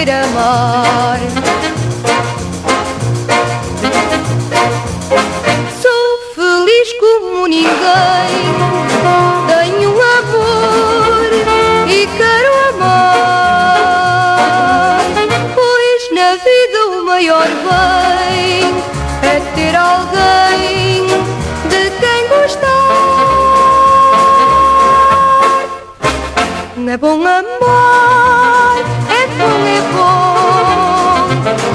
morir amor. Sou feliz como ninguém, tenho amor e quero amar, pois na vida o maior bem é ter alguém de quem gostar. Não é bom amar, é bom,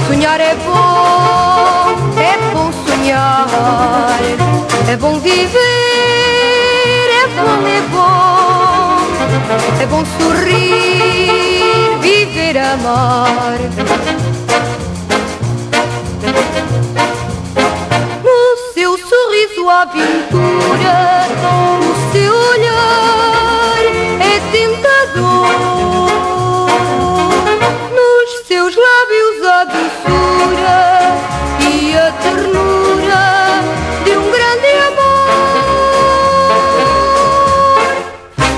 sonhar é bom sonhar, é bom viver, é bom, é bom sorrir, viver, amar. No seu sorriso há aventura, o seu olhar é tentador. Seus lábios a doçura e a ternura de um grande amor.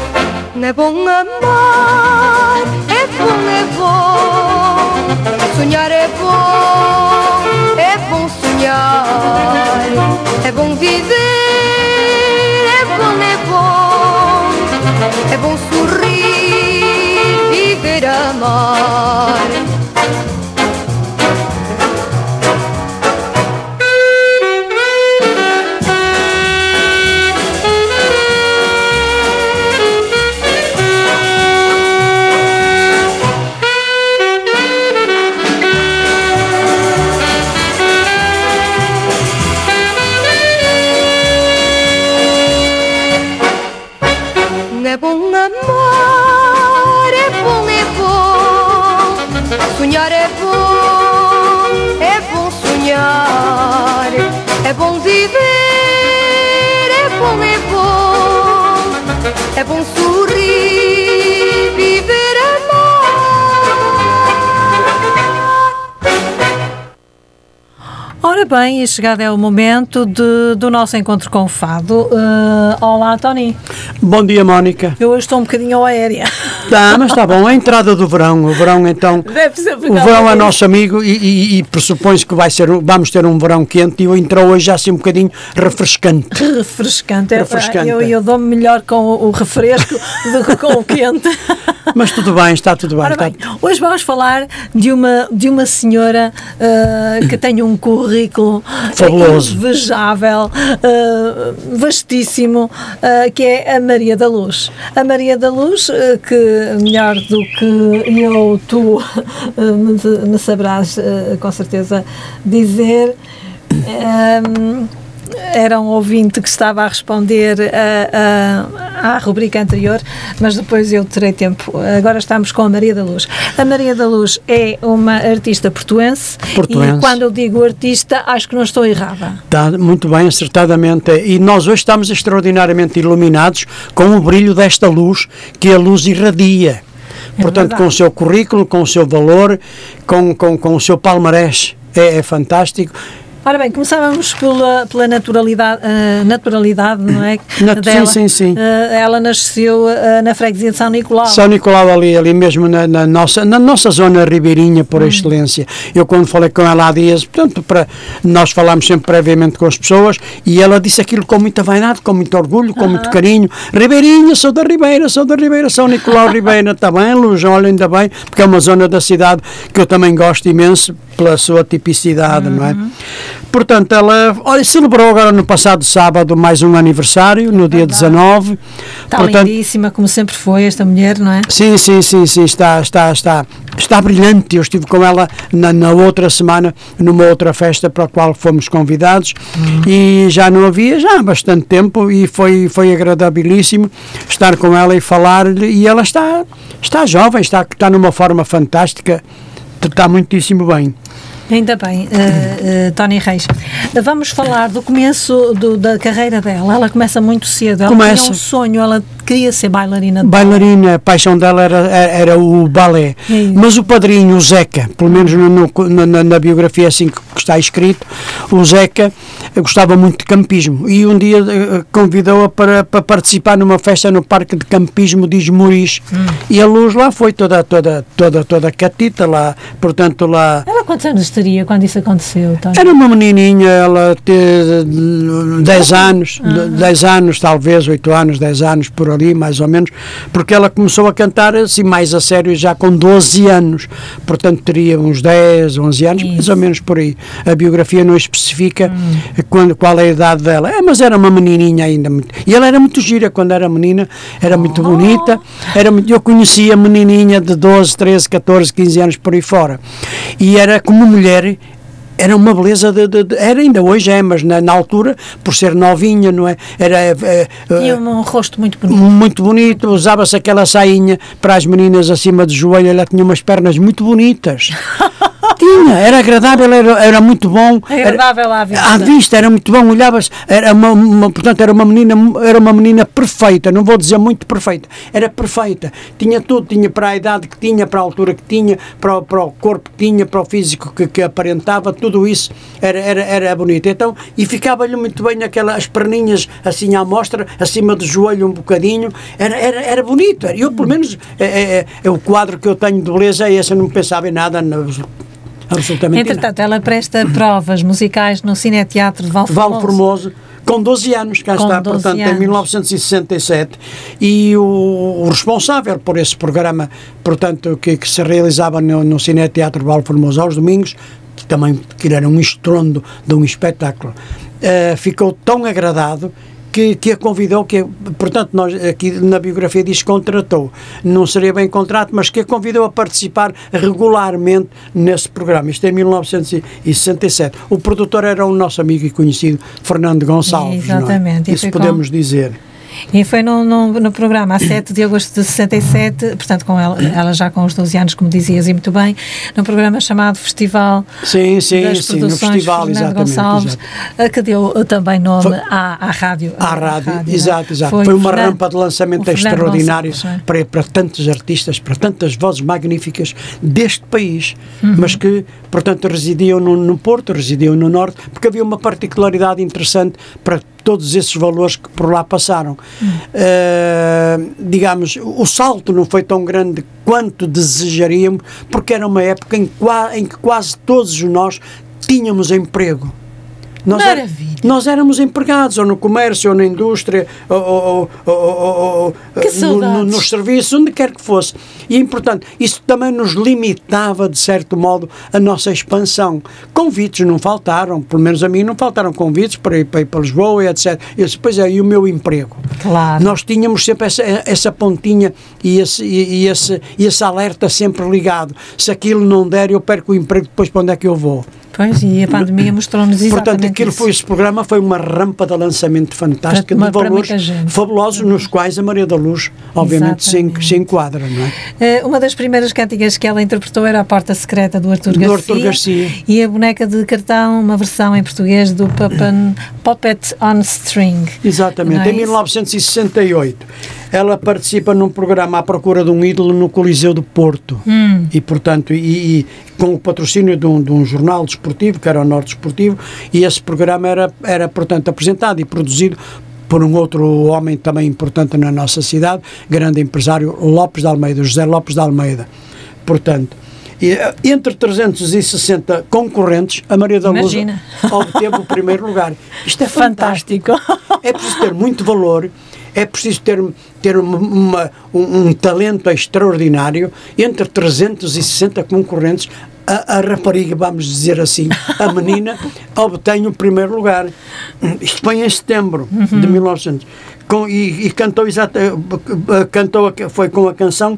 Não é bom amar, é bom, é bom, sonhar é bom sonhar, é bom viver, é bom, é bom sorrir, viver, amar. É bom viver, é bom, é bom, é bom sorrir, viver, amar. Ora bem, e chegado é o momento do nosso encontro com o Fado. Olá, Tony. Bom dia, Mónica. Eu hoje estou um bocadinho aérea. Tá, mas está bom, a entrada do verão, o verão então, o verão é nosso amigo e pressupõe-se que vamos ter um verão quente, e eu entro hoje assim um bocadinho refrescante. Refrescante. Eu dou-me melhor com o refresco do que com o quente. Mas tudo bem, está tudo bem. Ora bem, hoje vamos falar de uma senhora que tem um currículo fabuloso, invejável, vastíssimo, que é a Maria da Luz. A Maria da Luz, que melhor do que eu, tu me sabrás com certeza dizer, era um ouvinte que estava a responder à rubrica anterior, mas depois eu terei tempo. Agora estamos com a Maria da Luz. A Maria da Luz é uma artista portuense. E quando eu digo artista, acho que não estou errada. Está muito bem, acertadamente. E nós hoje estamos extraordinariamente iluminados com o brilho desta luz, que a luz irradia. É, portanto, verdade. Com o seu currículo, com o seu valor, com o seu palmarés. É fantástico. Ora bem, começávamos pela naturalidade, não é? Dela. Sim. Ela nasceu na freguesia de São Nicolau. São Nicolau, ali mesmo na nossa zona ribeirinha, por excelência. Eu quando falei com ela há dias, portanto, nós falámos sempre previamente com as pessoas, e ela disse aquilo com muita vaidade, com muito orgulho, com muito carinho. Ribeirinha, sou da Ribeira, São Nicolau, Ribeira, está bem, Luz, olha, ainda bem, porque é uma zona da cidade que eu também gosto imenso pela sua tipicidade, não é? Portanto, ela celebrou agora no passado sábado mais um aniversário, no dia 19. Está lindíssima, como sempre foi esta mulher, não é? Sim, está brilhante. Eu estive com ela na outra semana, numa outra festa para a qual fomos convidados, e já não havia, já há bastante tempo, e foi agradabilíssimo estar com ela e falar-lhe, e ela está jovem, está numa forma fantástica, está muitíssimo bem. Ainda bem, Tony Reis. Vamos falar do começo da carreira dela. Ela começa muito cedo. Ela tinha um sonho, ela queria ser bailarina. Bailarina, a paixão dela era o balé. Isso. Mas o padrinho, o Zeca, pelo menos na biografia assim que está escrito, o Zeca gostava muito de campismo e um dia convidou-a para participar numa festa no Parque de Campismo de Esmoriz. E a Luz lá foi toda catita lá, portanto lá... Ela quantos anos teria quando isso aconteceu, Tony? Era uma menininha, ela teve 10 anos, talvez 8 anos, 10 anos por ali, mais ou menos, porque ela começou a cantar assim mais a sério já com 12 anos, portanto teria uns 10, 11 anos, isso, mais ou menos por aí. A biografia não especifica qual é a idade dela, mas era uma menininha ainda. E ela era muito gira quando era menina, era muito bonita, eu conhecia menininha de 12, 13, 14, 15 anos por aí fora, e era como mulher, era uma beleza, era, ainda hoje é, mas na altura, por ser novinha, não é? Tinha um rosto muito bonito. Muito bonito, usava-se aquela sainha para as meninas acima do joelho, ela tinha umas pernas muito bonitas. Tinha, era agradável, era muito bom. Agradável à vista. À vista, era muito bom, olhavas, portanto era uma menina perfeita, não vou dizer muito perfeita, era perfeita, tinha tudo, tinha para a idade que tinha, para a altura que tinha, para o corpo que tinha, para o físico que aparentava, tudo isso era bonito. Então, e ficava-lhe muito bem aquelas perninhas assim à mostra, acima do joelho um bocadinho, era bonito, eu pelo menos, o quadro que eu tenho de beleza é esse, eu não pensava em nada, absolutamente. Entretanto, ela presta provas musicais no Cineteatro de Val Formoso, com 12 anos, cá está, portanto, em 1967, e o responsável por esse programa, portanto, que se realizava no Cineteatro de Val Formoso aos domingos, que também era um estrondo de um espetáculo, ficou tão agradado que a convidou, portanto, nós aqui na biografia diz contratou, não seria bem contrato, mas que a convidou a participar regularmente nesse programa. Isto é em 1967. O produtor era o nosso amigo e conhecido Fernando Gonçalves. Exatamente. Não é? Isso podemos dizer. E foi no programa a 7 de agosto de 67, portanto, com ela já com os 12 anos, como dizias, e muito bem, num programa chamado Festival das Produções, no Festival, Fernando Gonçalves, que deu também nome à rádio. Exato. Foi uma rampa de lançamento extraordinária para tantos artistas, para tantas vozes magníficas deste país, mas que, portanto, residiam no Porto, residiam no Norte, porque havia uma particularidade interessante para todos esses valores que por lá passaram. Digamos, o salto não foi tão grande quanto desejaríamos, porque era uma época em que quase todos nós tínhamos emprego. Nós éramos empregados, ou no comércio, ou na indústria, ou nos serviços, onde quer que fosse. E, portanto, isso também nos limitava, de certo modo, a nossa expansão. Convites não faltaram, pelo menos a mim não faltaram convites para ir para Lisboa, e etc. E o meu emprego. Claro. Nós tínhamos sempre essa pontinha e esse alerta sempre ligado. Se aquilo não der, eu perco o emprego, depois para onde é que eu vou? Pois, e a pandemia mostrou-nos exatamente. Portanto, esse programa foi uma rampa de lançamento fantástica, de valores fabulosos, nos quais a Maria da Luz, obviamente, se enquadra, não é? Uma das primeiras cantigas que ela interpretou era A Porta Secreta, do Artur Garcia. E A Boneca de Cartão, uma versão em português do Puppet on String. Exatamente. Em 1968, ela participa num programa À Procura de um Ídolo no Coliseu do Porto. E, portanto, com o patrocínio de um jornal desportivo, que era o Norte Desportivo, e esse programa era portanto, apresentado e produzido por um outro homem também importante na nossa cidade, grande empresário, José Lopes de Almeida. Portanto, entre 360 concorrentes, a Maria da Luz obteve o primeiro lugar. Isto é fantástico. É preciso ter muito valor, é preciso ter um talento extraordinário. Entre 360 concorrentes, a rapariga, vamos dizer assim, a menina, obtém o primeiro lugar. Isto foi em setembro de 1900. Cantou, foi com a canção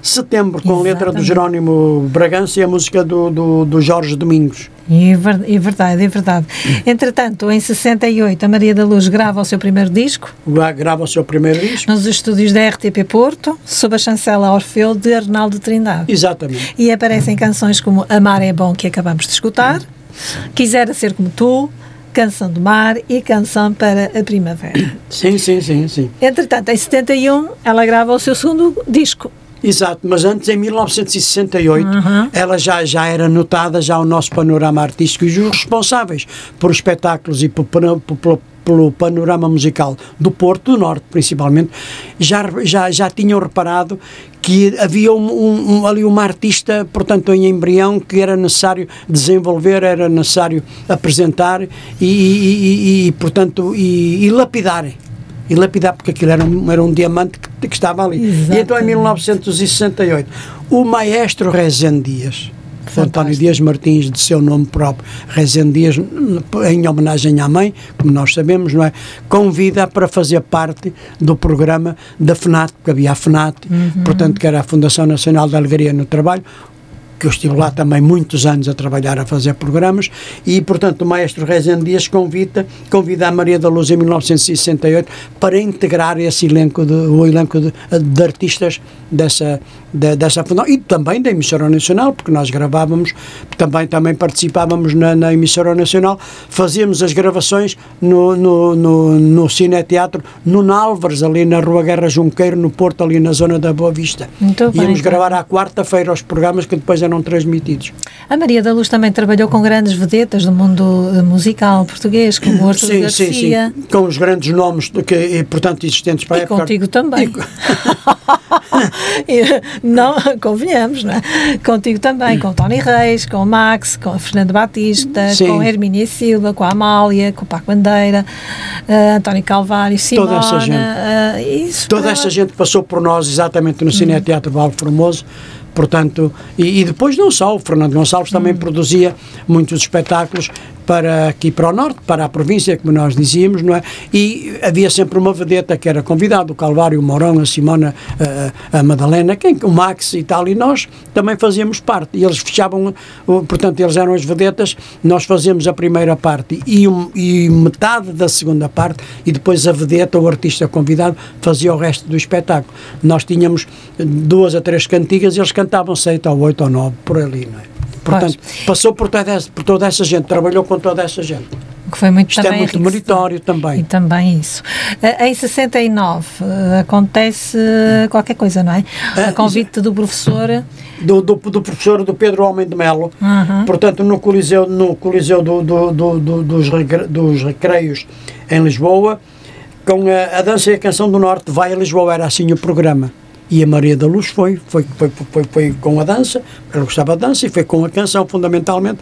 Setembro, com a letra do Jerónimo Bragança e a música do Jorge Domingos. É verdade, é verdade. Entretanto, em 68, a Maria da Luz grava o seu primeiro disco. Grava o seu primeiro disco. Nos estúdios da RTP Porto, sob a chancela Orfeu de Arnaldo Trindade. Exatamente. E aparecem canções como Amar é Bom, que acabamos de escutar, Quisera Ser Como Tu, Canção do Mar e Canção para a Primavera. Sim. Entretanto, em 71, ela grava o seu segundo disco. Exato, mas antes, em 1968, ela já era notada, já o nosso panorama artístico e os responsáveis por espetáculos e pelo panorama musical do Porto do Norte, principalmente, já tinham reparado que havia ali uma artista, portanto, em embrião, que era necessário desenvolver, era necessário apresentar e portanto, lapidar. E lapidar, porque aquilo era um diamante que estava ali. Exatamente. E então, em 1968, o maestro Rezende Dias, António Dias Martins, de seu nome próprio, Rezende Dias, em homenagem à mãe, como nós sabemos, não é? Convida para fazer parte do programa da FNAT, porque havia a FNAT, portanto, que era a Fundação Nacional da Alegria no Trabalho, que eu estive lá também muitos anos a trabalhar, a fazer programas, e, portanto, o maestro Rezende Dias convida a Maria da Luz em 1968 para integrar esse elenco, o elenco de artistas dessa fundação, e também da Emissora Nacional, porque nós gravávamos, também participávamos na Emissora Nacional, fazíamos as gravações no Cineteatro, no Nálvares, ali na Rua Guerra Junqueiro, no Porto, ali na zona da Boa Vista. Íamos gravar à quarta-feira os programas que depois eram transmitidos. A Maria da Luz também trabalhou com grandes vedetas do mundo musical português, como Orto Garcia. Sim, com os grandes nomes, portanto, existentes para a época. E contigo também. Não, convenhamos, não é? Contigo também, com Tony Reis, com Max, com Fernando Batista, com Hermínia Silva, com a Amália, com o Paco Bandeira, António Calvário, Simona. Toda essa gente. Essa gente passou por nós, exatamente, no Cineteatro de Val Formoso. Portanto, e depois não só, o Fernando Gonçalves também produzia muitos espetáculos para aqui para o Norte, para a província, como nós dizíamos, não é? E havia sempre uma vedeta que era convidada, o Calvário, o Mourão, a Simona, a Madalena, o Max e tal, e nós também fazíamos parte, e eles fechavam, portanto, eles eram as vedetas, nós fazíamos a primeira parte e metade da segunda parte, e depois a vedeta, o artista convidado, fazia o resto do espetáculo. Nós tínhamos 2 a 3 cantigas e eles cantavam 7 ou 8 ou 9, por ali, não é? Portanto, passou por toda essa gente, trabalhou com toda essa gente. O que foi muito também. Isto é muito meritório também. E também isso. Em 69 acontece qualquer coisa, não é? A convite do professor... Do professor do Pedro Homem de Melo, portanto, no Coliseu dos Recreios, em Lisboa, com a Dança e a Canção do Norte vai a Lisboa, era assim o programa. E a Maria da Luz foi com a dança, ela gostava da dança, e foi com a canção, fundamentalmente,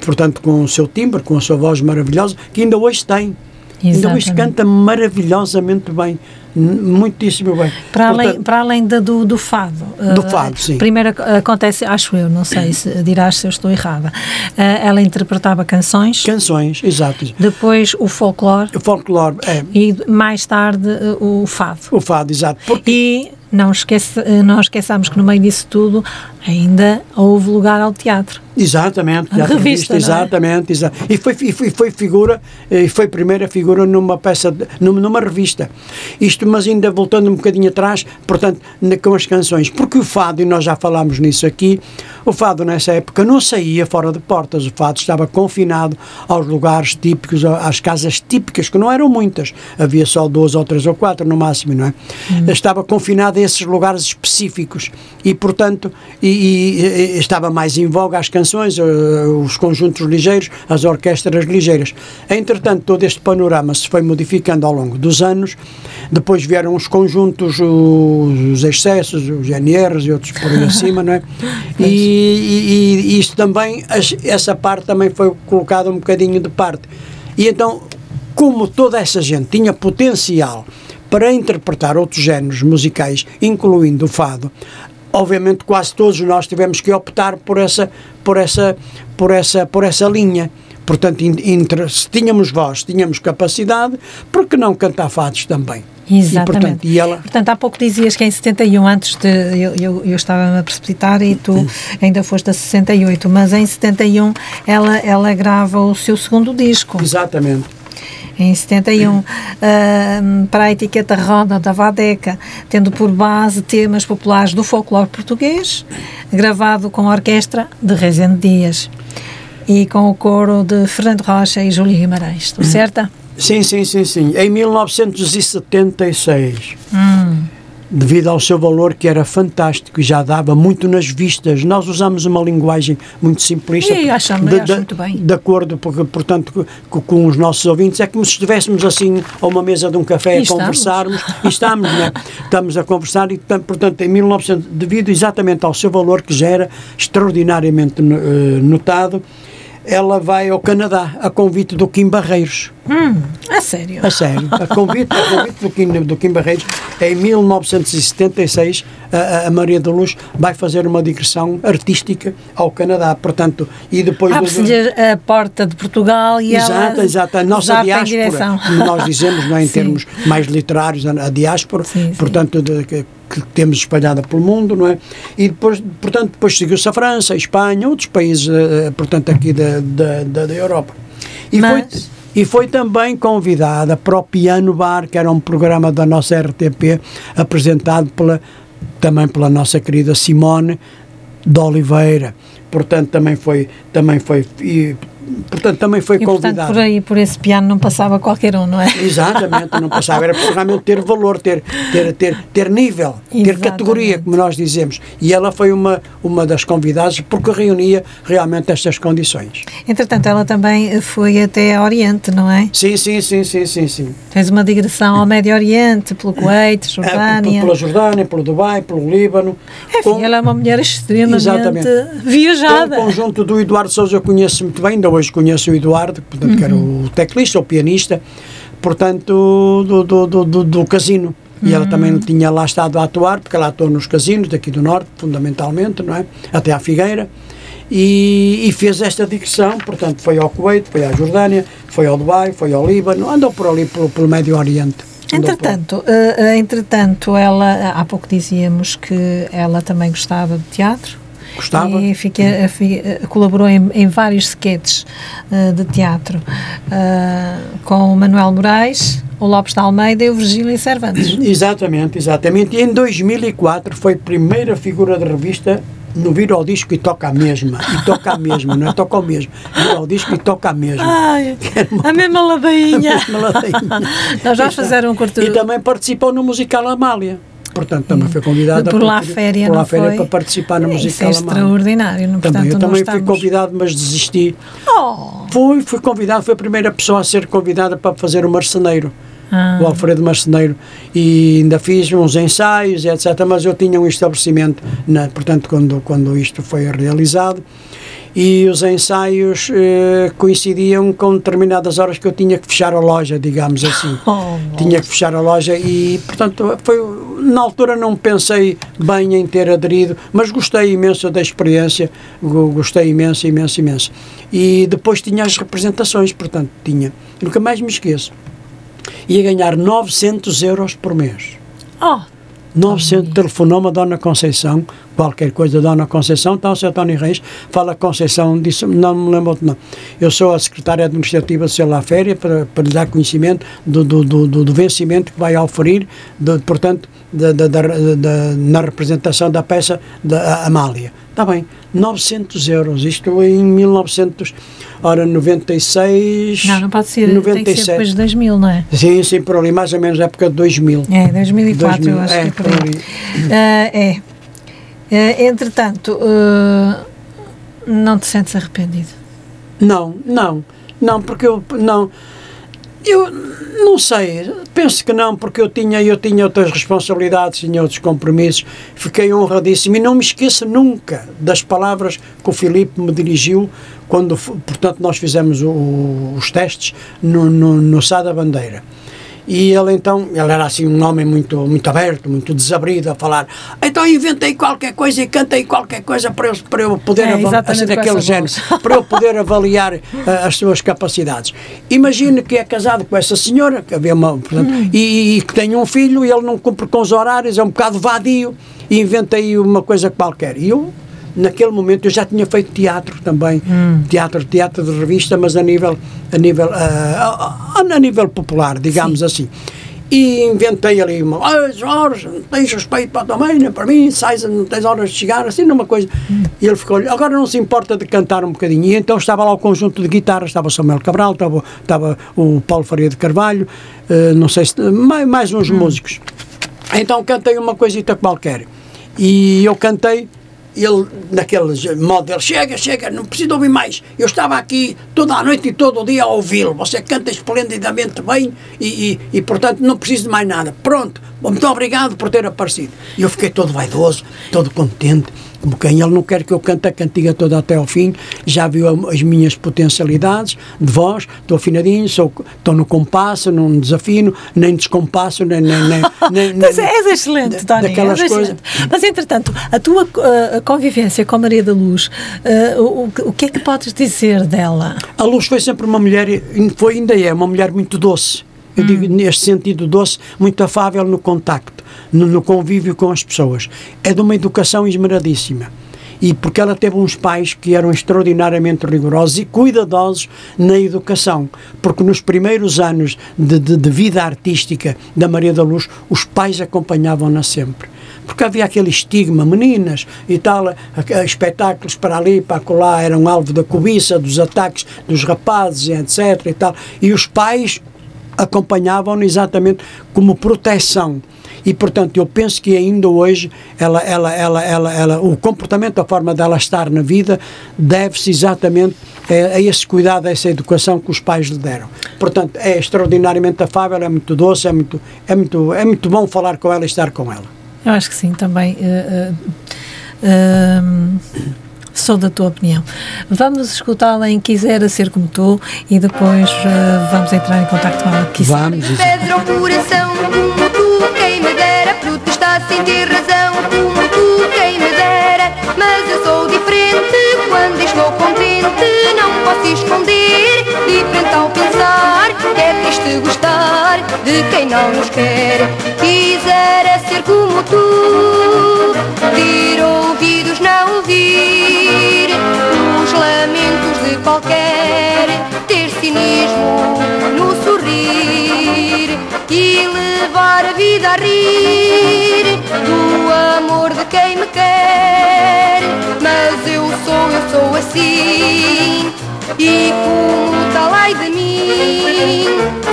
portanto, com o seu timbre, com a sua voz maravilhosa, que ainda hoje tem. Exatamente. Ainda hoje canta maravilhosamente bem, muitíssimo bem. Para além do fado. Do fado, sim. Primeiro acontece, acho eu, não sei se dirás se eu estou errada, ela interpretava canções. Canções, exato. Depois o folclore. O folclore, é. E mais tarde o fado. O fado, exato. Porque... E não esqueçamos que no meio disso tudo ainda houve lugar ao teatro. Exatamente, teatro revista, exatamente, exatamente. E foi primeira figura numa peça, numa revista. Isto, mas ainda voltando um bocadinho atrás, portanto, com as canções, porque o fado, e nós já falámos nisso aqui, o fado nessa época não saía fora de portas, o fado estava confinado aos lugares típicos, às casas típicas, que não eram muitas, havia só 2 ou 3 ou 4 no máximo, não é? Estava confinado a esses lugares específicos e, portanto, e estava mais em voga as canções, os conjuntos ligeiros, as orquestras ligeiras. Entretanto, todo este panorama se foi modificando ao longo dos anos, depois vieram os conjuntos, os excessos, os GNRs e outros por aí acima, não é? E isto também, essa parte também foi colocada um bocadinho de parte. E então, como toda essa gente tinha potencial para interpretar outros géneros musicais, incluindo o fado, obviamente quase todos nós tivemos que optar por essa linha. Portanto, se tínhamos voz, tínhamos capacidade, por que não cantar fados também? Exatamente. E, portanto, ela... portanto, há pouco dizias que em 71, antes de... Eu estava a precipitar e tu ainda foste a 68, mas em 71 ela grava o seu segundo disco. Exatamente. Em 71, para a etiqueta Roda da Vadeca, tendo por base temas populares do folclore português, gravado com a orquestra de Rezende Dias e com o coro de Fernando Rocha e Júlio Guimarães. Estou certa? Sim. Em 1976, devido ao seu valor, que era fantástico e já dava muito nas vistas, nós usamos uma linguagem muito simplista, e acho muito bem. De acordo, portanto, com os nossos ouvintes, é como se estivéssemos assim a uma mesa de um café e a conversarmos, e estamos, né? Estamos a conversar e, portanto, em 1900, devido exatamente ao seu valor, que já era extraordinariamente notado, ela vai ao Canadá a convite do Quim Barreiros. A sério? A sério. A convite do Quim Barreiros. Em 1976, a Maria da Luz vai fazer uma digressão artística ao Canadá. Portanto, e depois... Abre-se-lhe a porta de Portugal e exato. A nossa diáspora, como nós dizemos, não é, em termos mais literários, a diáspora, portanto... que temos espalhada pelo mundo, não é? E depois, portanto, seguiu-se a França, a Espanha, outros países, portanto, aqui da Europa. E foi também convidada para o Piano Bar, que era um programa da nossa RTP, apresentado também pela nossa querida Simona de Oliveira. Portanto, também foi convidado. Portanto, por esse piano não passava qualquer um, não é? Exatamente, não passava. Era preciso realmente ter valor, ter nível, ter categoria, como nós dizemos. E ela foi uma das convidadas porque reunia realmente estas condições. Entretanto, ela também foi até a Oriente, não é? Sim. Fez uma digressão ao Médio Oriente, pelo Kuwait, Jordânia. Pela Jordânia, pelo Dubai, pelo Líbano. Enfim, ela é uma mulher extremamente viajada. O conjunto do Eduardo Sousa eu conheço muito bem, ainda hoje conheço o Eduardo, portanto, que era o teclista, o pianista, portanto, do casino. E ela também tinha lá estado a atuar, porque ela atuou nos casinos daqui do Norte, fundamentalmente, não é? Até à Figueira. E fez esta digressão, portanto, foi ao Kuwait, foi à Jordânia, foi ao Dubai, foi ao Líbano, andou por ali, pelo Médio Oriente. Entretanto, ela, há pouco dizíamos que ela também gostava de teatro. Gostava. E colaborou em vários sketches de teatro com o Manuel Moraes, o Lopes de Almeida e o Virgílio e Cervantes. Exatamente. E em 2004 foi primeira figura de revista no Vir ao Disco e Toca a Mesma. Não é? Toca o mesmo. Vir ao Disco e Toca a Mesma. A mesma ladainha. Nós vamos fazer um curto. E também participou no musical Amália. Portanto, também foi convidada para participar na musical. Isso é extraordinário. Portanto, eu também fui convidado, mas desisti. Fui convidado, foi a primeira pessoa a ser convidada para fazer o Marceneiro, o Alfredo Marceneiro. E ainda fiz uns ensaios, etc. Mas eu tinha um estabelecimento, portanto, quando isto foi realizado. E os ensaios coincidiam com determinadas horas que eu tinha que fechar a loja, digamos assim. Tinha que fechar a loja e, portanto, na altura não pensei bem em ter aderido, mas gostei imenso da experiência, gostei imenso. E depois tinha as representações, portanto, nunca mais me esqueço. Ia ganhar 900 euros por mês. 900, telefonou-me a Dona Conceição, qualquer coisa da Dona Conceição, então o Sr. Tony Reis fala Conceição, disse, não me lembro de nome, eu sou a secretária administrativa do Sr. Laféria, para lhe dar conhecimento do vencimento que vai oferir, portanto, na representação da peça da Amália. Está bem, 900 euros, isto em 1996... Não pode ser, 97. Tem que ser depois de 2000, não é? Sim, por ali, mais ou menos na época de 2000. 2004, eu acho que é por ali. Entretanto, não te sentes arrependido? Não, porque eu não sei, penso que não, porque eu tinha outras responsabilidades, tinha outros compromissos, fiquei honradíssimo e não me esqueço nunca das palavras que o Filipe me dirigiu quando, portanto, nós fizemos os testes no Sá da Bandeira. E ele então, ele era assim um homem muito, muito aberto, muito desabrido a falar, então inventei qualquer coisa e cantei qualquer coisa para eu poder assim, daquele género, para eu poder avaliar as suas capacidades. Imagine que é casado com essa senhora, que havia uma, portanto, e que tem um filho e ele não cumpre com os horários, é um bocado vadio e inventa aí uma coisa qualquer. E eu, naquele momento, eu já tinha feito teatro também, teatro de revista, mas a nível popular, digamos assim. E inventei ali uma, as horas, não tens respeito para a tua mãe, nem para mim, sais, não tens horas de chegar, assim, numa coisa. E ele ficou, agora não se importa de cantar um bocadinho. E então estava lá o conjunto de guitarras, estava o Samuel Cabral, estava o Paulo Faria de Carvalho, não sei se, mais uns músicos. Então cantei uma coisita qualquer. E eu cantei, ele, naquele modo, ele chega, não preciso ouvir mais, eu estava aqui toda a noite e todo o dia a ouvi-lo, você canta esplendidamente bem e portanto não preciso de mais nada, pronto, muito obrigado por ter aparecido. E eu fiquei todo vaidoso, todo contente, como quem ele não quer que eu cante a cantiga toda até ao fim, já viu as minhas potencialidades de voz, estou afinadinho, estou no compasso, não desafino, nem descompasso, nem Mas és excelente, Tony, daquelas coisas. Excelente. Mas, entretanto, a tua convivência com a Maria da Luz, o que é que podes dizer dela? A Luz foi sempre uma mulher, foi ainda é, uma mulher muito doce. Eu digo neste sentido doce, muito afável no contacto, no convívio com as pessoas. É de uma educação esmeradíssima. E porque ela teve uns pais que eram extraordinariamente rigorosos e cuidadosos na educação. Porque nos primeiros anos de vida artística da Maria da Luz, os pais acompanhavam-na sempre. Porque havia aquele estigma, meninas e tal, espetáculos para ali, para acolá, eram alvo da cobiça, dos ataques dos rapazes, etc. e tal. E os pais acompanhavam-no exatamente como proteção. E, portanto, eu penso que ainda hoje o comportamento, a forma dela estar na vida, deve-se exatamente a esse cuidado, a essa educação que os pais lhe deram. Portanto, é extraordinariamente afável, é muito doce, é muito bom falar com ela e estar com ela. Eu acho que sim, também. Sou da tua opinião. Vamos escutá-la em Quisera Ser Como Tu e depois vamos entrar em contacto com ela. Vamos. Pedra o coração como tu, quem me dera protestar sem ter razão como tu, quem me dera. Mas eu sou diferente quando estou contente, não posso esconder. Diferente ao pensar, é triste gostar de quem não nos quer. Quisera ser como tu, ter ouvidos não ouvir. Os lamentos de qualquer, ter cinismo no sorrir e levar a vida a rir do amor de quem me quer. Mas eu sou assim e como tal ai de mim,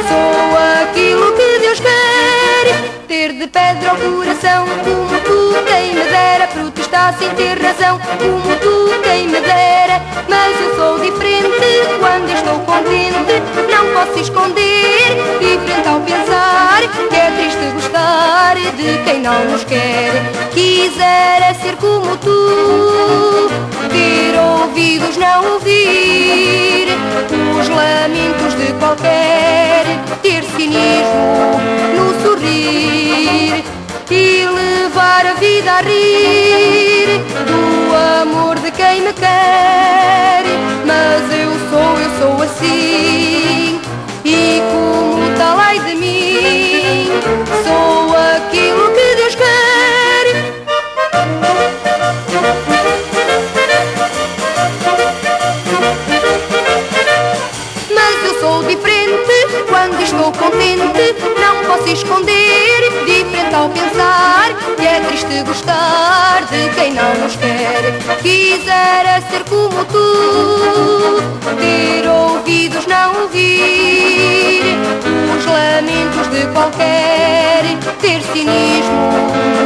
sou aquilo que Deus quer. Ter de pedra ao coração como tu, quem me dera protestar sem ter razão como tu, quem me dera. Mas eu sou diferente quando estou contente, não posso esconder. Diferente ao pensar, que é triste gostar de quem não nos quer. Quisera ser como tu, ter ouvidos não ouvir os lamentos de qualquer, ter cinismo no sorrir e levar a vida a rir do amor de quem me quer. Mas eu sou assim e como tal ai de mim, sou aquilo que Deus quer. Quando estou contente, não posso esconder. Diferente ao pensar, que é triste gostar de quem não nos quer. Quisera ser como tu, ter ouvidos não ouvir os lamentos de qualquer, ter cinismo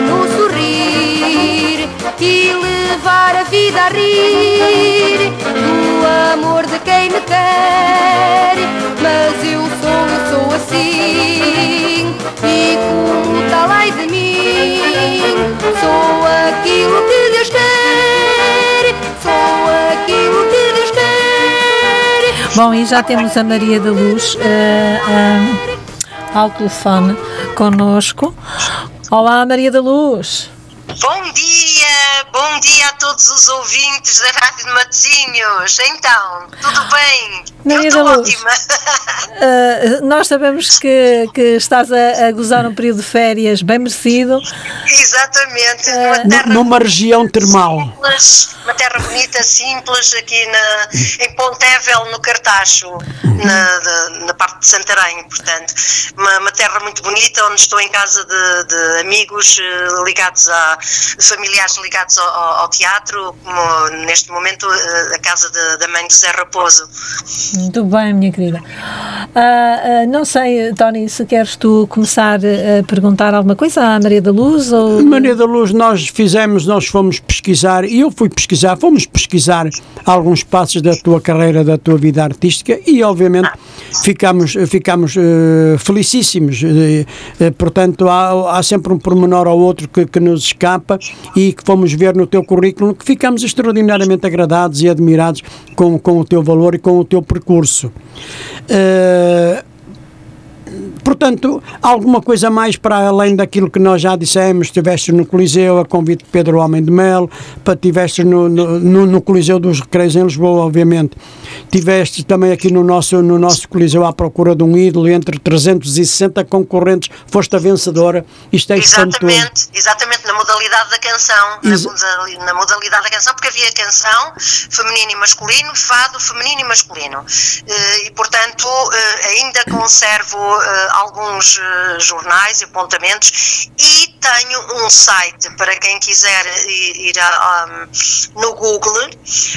no sorrir e levar a vida a rir do amor de quem me quer. Mas eu sou assim e como tal ai de mim, sou aquilo que Deus quer, sou aquilo que Deus quer. Bom, e já temos a Maria da Luz ao telefone connosco. Olá, Maria da Luz. Bom dia a todos os ouvintes da Rádio de Matosinhos. Então, tudo bem? Maria da Luz, ótima. Nós sabemos que estás a gozar um período de férias bem merecido. Exatamente. Numa região termal. Simples, uma terra bonita, simples, aqui em Pontevel, no Cartaxo, na parte de Santarém, portanto. Uma terra muito bonita, onde estou em casa de amigos ligados a familiares ligados ao teatro, como neste momento a casa da mãe do Zé Raposo. Muito bem, minha querida. Não sei, Tony, se queres tu começar a perguntar alguma coisa à Maria da Luz? Ou... Maria da Luz, nós fomos pesquisar alguns passos da tua carreira, da tua vida artística e, obviamente, ficámos felicíssimos. Portanto, há sempre um pormenor ou outro que nos escapa e que fomos ver no teu currículo, que ficámos extraordinariamente agradados e admirados com o teu valor e com o teu percurso. Portanto, alguma coisa mais para além daquilo que nós já dissemos? Estiveste no Coliseu, a convite de Pedro Homem de Melo, estiveste no Coliseu dos Recreios em Lisboa, obviamente. Estiveste também aqui no nosso Coliseu à procura de um ídolo, entre 360 concorrentes, foste a vencedora. Isto é exatamente, na modalidade da canção, na modalidade da canção, porque havia canção feminino e masculino, fado feminino e masculino. E, portanto, ainda conservo alguns jornais e apontamentos, e tenho um site para quem quiser ir no Google,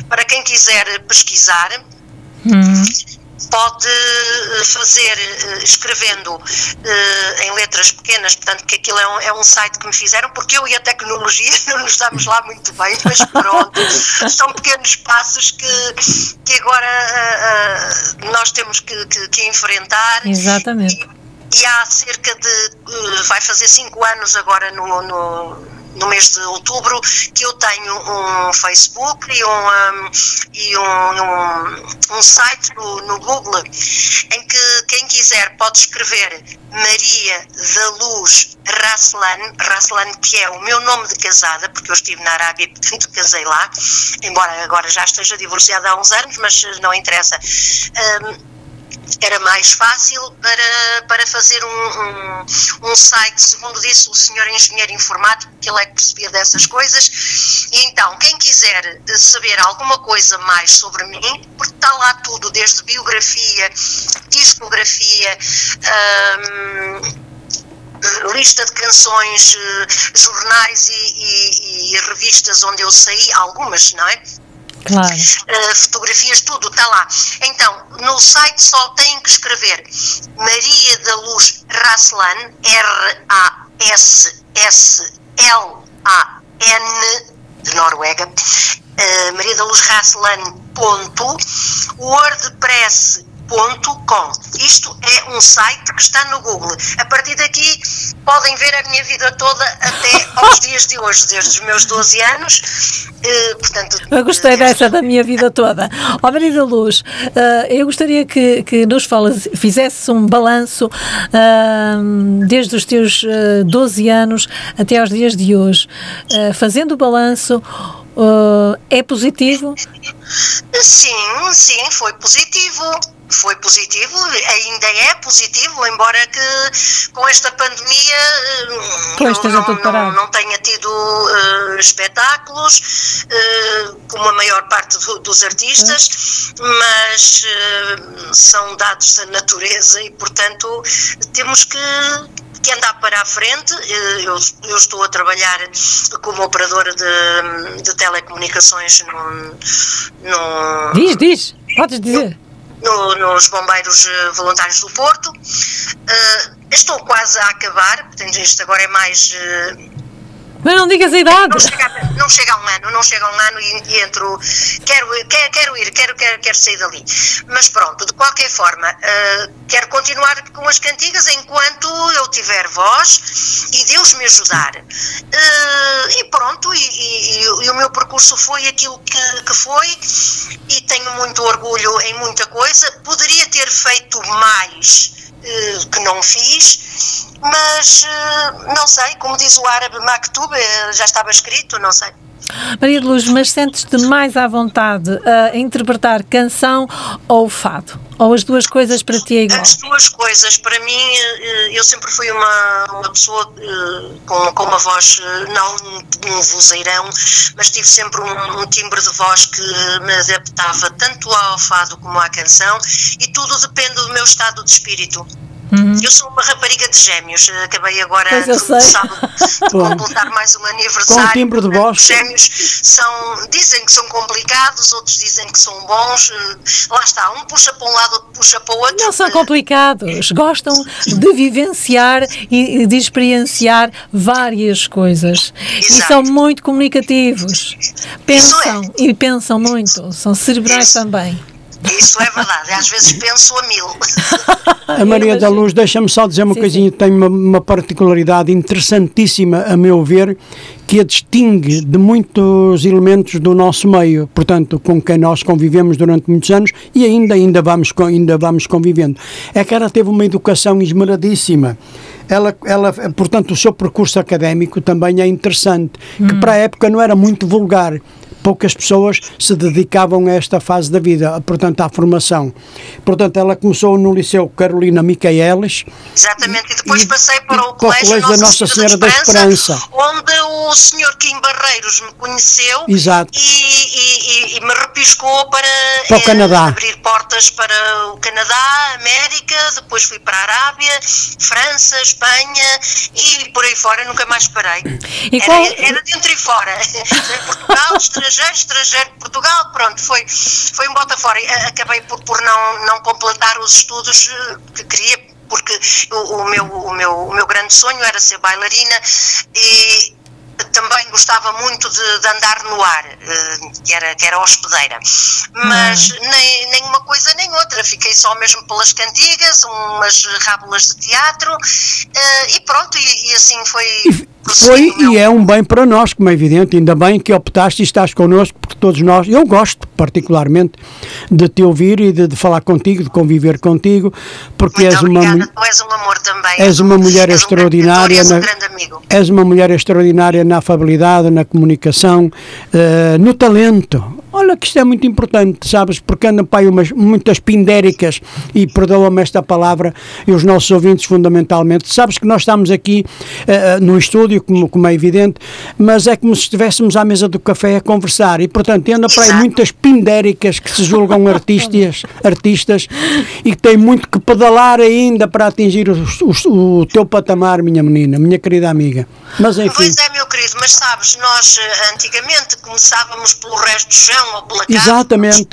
para quem quiser pesquisar. Pode fazer escrevendo em letras pequenas, portanto, que aquilo é um site que me fizeram, porque eu e a tecnologia não nos damos lá muito bem, mas pronto, são pequenos passos que agora nós temos que enfrentar. Exatamente. E há cerca de, vai fazer 5 anos agora no mês de outubro, que eu tenho um Facebook e um site no Google, em que quem quiser pode escrever Maria da Luz Rasslan, que é o meu nome de casada, porque eu estive na Arábia, portanto casei lá, embora agora já esteja divorciada há uns anos, mas não interessa. Era mais fácil para fazer um site, segundo disse o senhor engenheiro informático, que ele é que percebia dessas coisas. E então, quem quiser saber alguma coisa mais sobre mim, porque está lá tudo, desde biografia, discografia, lista de canções, jornais e revistas onde eu saí, algumas, não é? Claro. Fotografias, tudo, está lá. Então, no site só tem que escrever Maria da Luz Rasslan, R-A-S-S-L-A-N, de Noruega, Maria da Luz Rasslan.wordpress.com. Isto é um site que está no Google. A partir daqui podem ver a minha vida toda até aos dias de hoje, desde os meus 12 anos. Portanto, eu gostei dessa da minha vida toda. Ó Maria da Luz, eu gostaria que nos fizesse um balanço desde os teus 12 anos até aos dias de hoje. Fazendo o balanço, é positivo? Sim, foi positivo. Foi positivo, ainda é positivo, embora que com esta pandemia não tenha tido espetáculos, como a maior parte dos artistas, mas são dados da natureza e, portanto, temos que andar para a frente. Eu estou a trabalhar como operadora de telecomunicações no... Diz, podes dizer. Nos bombeiros voluntários do Porto. Estou quase a acabar, portanto isto agora é mais Mas não digas a idade. Não chega a um ano e entro. Quero sair dali. Mas pronto, de qualquer forma, quero continuar com as cantigas enquanto eu tiver voz e Deus me ajudar. E pronto, e o meu percurso foi aquilo que foi, e tenho muito orgulho em muita coisa. Poderia ter feito mais, que não fiz, mas não sei, como diz o árabe Maktub, já estava escrito, não sei. Maria de Luz, mas sentes-te mais à vontade a interpretar canção ou fado? Ou as duas coisas para ti é igual? As duas coisas. Para mim, eu sempre fui uma pessoa com uma voz, não um vozeirão, mas tive sempre um timbre de voz que me adaptava tanto ao fado como à canção, e tudo depende do meu estado de espírito. Uhum. Eu sou uma rapariga de gêmeos, acabei agora de completar mais um aniversário. Com timbre de voz. Os gêmeos dizem que são complicados, outros dizem que são bons. Lá está, um puxa para um lado, outro puxa para o outro. Não são complicados, gostam de vivenciar e de experienciar várias coisas. Exato. E são muito comunicativos, pensam e pensam muito, são cerebrais também. Isso é verdade, às vezes penso a mil. A Maria da Luz, deixa-me só dizer uma coisinha, tem uma particularidade interessantíssima, a meu ver, que a distingue de muitos elementos do nosso meio, portanto, com quem nós convivemos durante muitos anos e ainda vamos convivendo. É que ela teve uma educação esmeradíssima. Ela, portanto, o seu percurso académico também é interessante, que para a época não era muito vulgar. Poucas pessoas se dedicavam a esta fase da vida, portanto, à formação. Portanto, ela começou no Liceu Carolina Micaelis. Exatamente, e depois passei para o Colégio da Nossa Senhora da Esperança, onde o senhor Quim Barreiros me conheceu. Exato. E me repiscou para o Canadá. Abrir portas para o Canadá, América, depois fui para a Arábia, França, Espanha e por aí fora, nunca mais parei. Era dentro e fora, Portugal, estrangeiro, Portugal, pronto, foi um bota fora. Acabei por não completar os estudos que queria, porque o meu grande sonho era ser bailarina, e também gostava muito de andar no ar, que era hospedeira, mas nem uma coisa nem outra, fiquei só mesmo pelas cantigas, umas rábulas de teatro, e pronto, e assim foi... Foi e é um bem para nós, como é evidente, ainda bem que optaste e estás connosco, porque todos nós, eu gosto particularmente de te ouvir e de falar contigo, de conviver contigo, porque muito obrigada, tu és um amor também. És uma mulher extraordinária, és um grande amigo. És uma mulher extraordinária na afabilidade, na comunicação, no talento. Olha que isto é muito importante, sabes, porque andam para aí muitas pindéricas, e perdoa-me esta palavra, e os nossos ouvintes fundamentalmente. Sabes que nós estamos aqui no estúdio, como é evidente, mas é como se estivéssemos à mesa do café a conversar, e portanto andam para aí muitas pindéricas que se julgam artistas e que têm muito que pedalar ainda para atingir o teu patamar, minha menina, minha querida amiga. Mas enfim. Pois é, meu querido, mas sabes, nós antigamente começávamos pelo resto do chão, ou pela casa. Exatamente.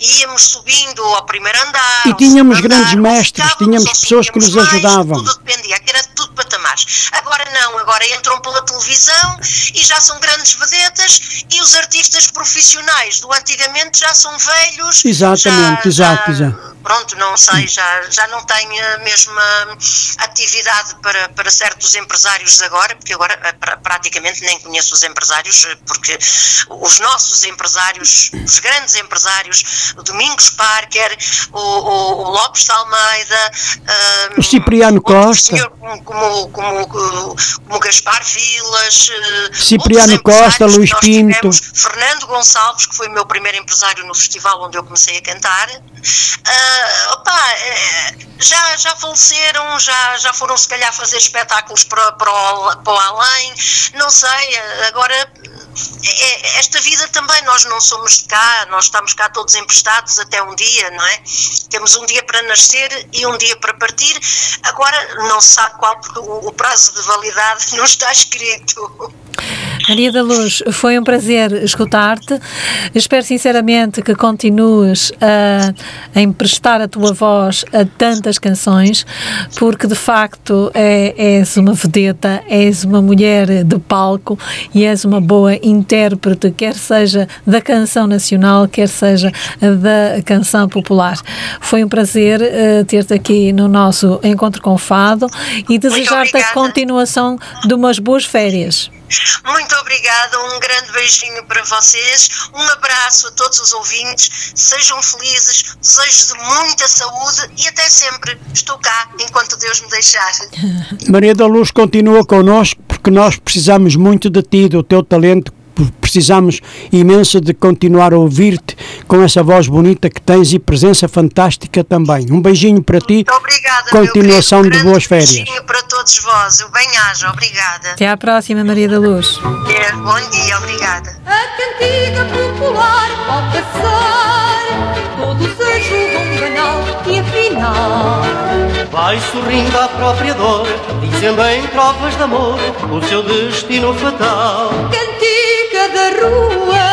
E íamos subindo ao primeiro andar, e tínhamos grandes mestres, tínhamos pessoas que nos ajudavam. Tudo dependia, era tudo patamares. Agora não, agora entram pela televisão e já são grandes vedetas, e os artistas profissionais do antigamente já são velhos. Exatamente, exato. Pronto, não sei, já não tenho a mesma atividade para certos empresários agora, porque agora praticamente nem conheço os empresários, porque os nossos empresários, os grandes empresários, o Domingos Parker, o Lopes de Almeida, o Cipriano Costa, senhor, como Gaspar Vilas, Cipriano Costa, Luís Pinto, tivemos, Fernando Gonçalves, que foi o meu primeiro empresário no festival onde eu comecei a cantar. Já faleceram, já foram se calhar fazer espetáculos para o além, não sei, agora esta vida também, nós não somos de cá, nós estamos cá todos emprestados até um dia, não é? Temos um dia para nascer e um dia para partir, agora não se sabe qual, porque o prazo de validade não está escrito. Maria da Luz, foi um prazer escutar-te. Espero sinceramente que continues a emprestar a tua voz a tantas canções, porque de facto és uma vedeta, és uma mulher de palco e és uma boa intérprete, quer seja da canção nacional, quer seja da canção popular. Foi um prazer ter-te aqui no nosso Encontro com o Fado e desejar-te a continuação de umas boas férias. Muito obrigada, um grande beijinho para vocês, um abraço a todos os ouvintes, sejam felizes, desejo de muita saúde e até sempre, estou cá enquanto Deus me deixar. Maria da Luz, continua connosco porque nós precisamos muito de ti, do teu talento, precisamos imenso de continuar a ouvir-te com essa voz bonita que tens e presença fantástica também. Um beijinho para ti, muito obrigada, continuação de boas férias. Um beijinho para todos vós, eu bem-aja, obrigada. Até à próxima, Maria da Luz. É, bom dia, obrigada. A cantiga popular pode passar, todos ajudam o canal e afinal vai sorrindo à própria dor, dizendo em trocas de amor o seu destino fatal. Cantiga da rua,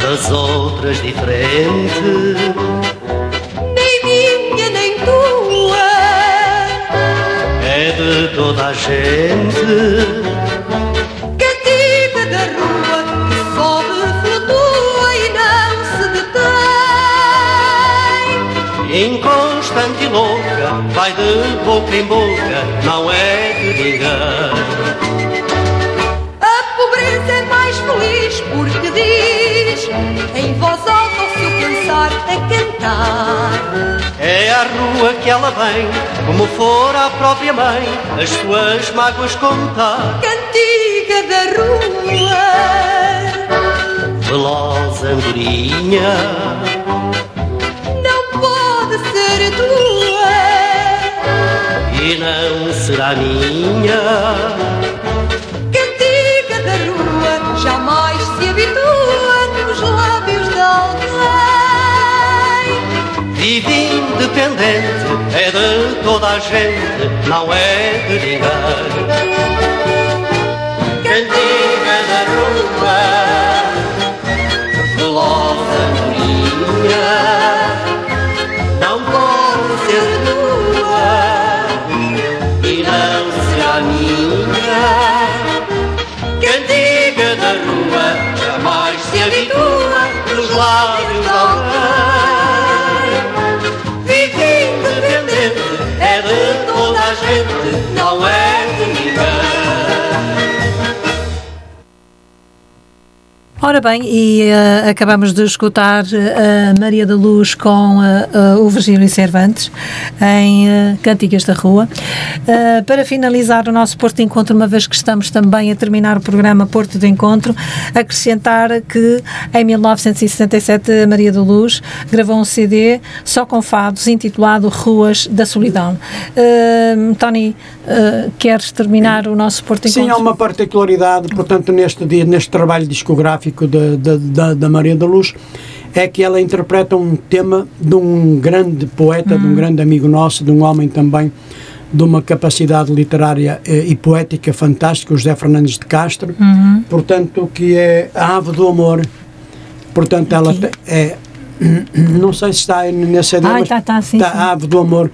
das outras diferente, nem minha nem tua, é de toda a gente. Cantiga da rua, que sobe, flutua e não se detém, inconstante e louca, vai de boca em boca, não é de ninguém. É mais feliz porque diz em voz alta o seu pensar a cantar. É à rua que ela vem, como for à própria mãe, as suas mágoas contar. Cantiga da rua, veloz andorinha, não pode ser tua e não será minha. Jamais se habitua nos lábios de alguém, vive independente, é de toda a gente, não é de ninguém. Cantiga da rua, velosa morinha, não pode ser tua e não será minha. Jamais se habitua nos lábios de alguém, vive independente, é de toda a gente, não é de ninguém. Ora bem, e acabamos de escutar Maria da Luz com o Virgílio e Cervantes em Cantigas da Rua. Para finalizar o nosso Porto de Encontro, uma vez que estamos também a terminar o programa Porto de Encontro, acrescentar que em 1977 a Maria da Luz gravou um CD só com fados intitulado Ruas da Solidão. Tony, queres terminar o nosso Porto de Encontro? Sim, há uma particularidade, portanto, neste trabalho discográfico da Maria da Luz, é que ela interpreta um tema de um grande poeta, de um grande amigo nosso, de um homem também de uma capacidade literária e poética fantástica, José Fernandes de Castro, portanto, que é a Ave do Amor. Portanto, ela é, não sei se está nesse CD, mas está a Ave do Amor.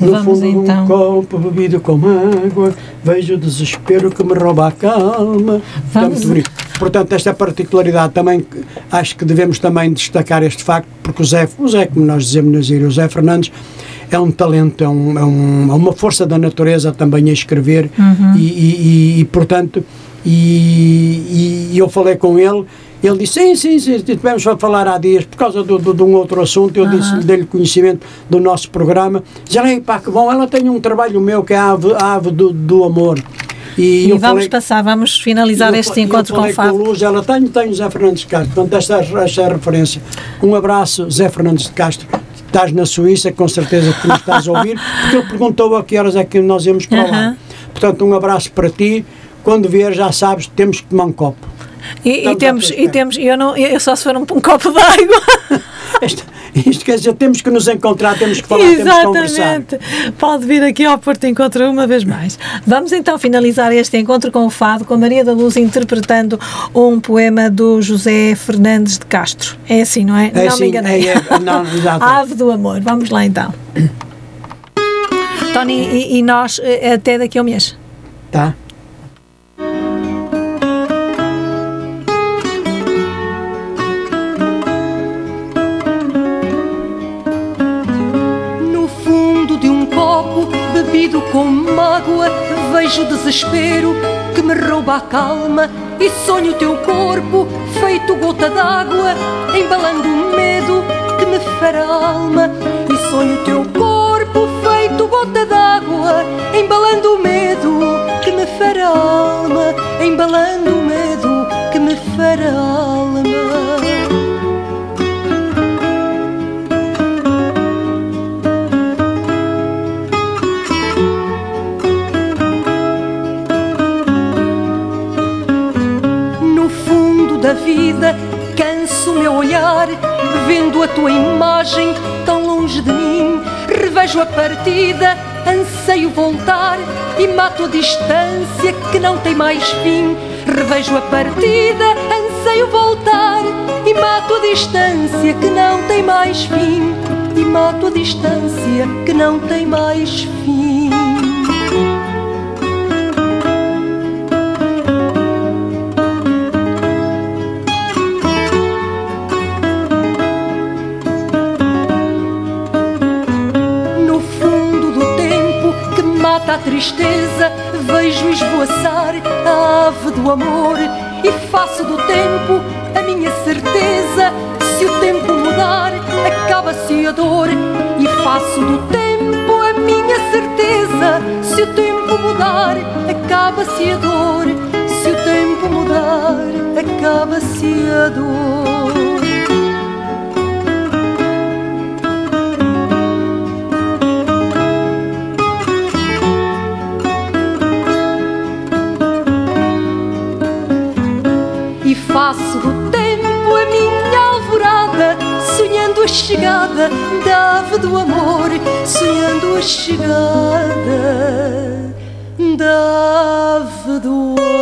No vamos fundo então. Um copo bebido com água, vejo o desespero que me rouba a calma. Muito bonito. Portanto, esta particularidade também, acho que devemos também destacar este facto, porque o Zé, como nós dizemos na gíria, o José Fernandes, é um talento, é uma força da natureza também a escrever, e portanto, e eu falei com ele. Ele disse, sim, tivemos a falar há dias, por causa de um outro assunto, eu dei-lhe conhecimento do nosso programa. Já nem pá, que bom, ela tem um trabalho meu que é a ave do amor. E vamos finalizar este encontro com o Fábio. Com Luz, ela tem Zé Fernandes de Castro, portanto, esta é a referência. Um abraço, Zé Fernandes de Castro. Estás na Suíça, com certeza que nos estás a ouvir, porque ele perguntou a que horas é que nós íamos para lá. Portanto, um abraço para ti. Quando vier, já sabes, temos que tomar um copo. E temos eu só se for um copo de água. Isto quer dizer, temos que nos encontrar, temos que falar, exatamente, temos que conversar. Exatamente. Pode vir aqui ao Porto Encontro uma vez mais. Vamos então finalizar este encontro com o fado, com a Maria da Luz interpretando um poema do José Fernandes de Castro. É assim, não é? É, não, sim, me enganei. Não, Ave do Amor. Vamos lá então. Tony, e nós até daqui a um mês. Tá. Com mágoa vejo o desespero que me rouba a calma e sonho o teu corpo feito gota d'água, embalando o medo que me fera a alma. E sonho o teu corpo feito gota d'água, embalando o medo que me fera a alma, embalando o medo que me fera a alma. Da vida, canso o meu olhar, vendo a tua imagem tão longe de mim. Revejo a partida, anseio voltar e mato a distância que não tem mais fim. Revejo a partida, anseio voltar e mato a distância que não tem mais fim. E mato a distância que não tem mais fim. A tristeza vejo esvoaçar a ave do amor e faço do tempo a minha certeza. Se o tempo mudar, acaba-se a dor. E faço do tempo a minha certeza. Se o tempo mudar, acaba-se a dor. Se o tempo mudar, acaba-se a dor. Faço do tempo a minha alvorada, sonhando a chegada da ave do amor, sonhando a chegada da ave do amor.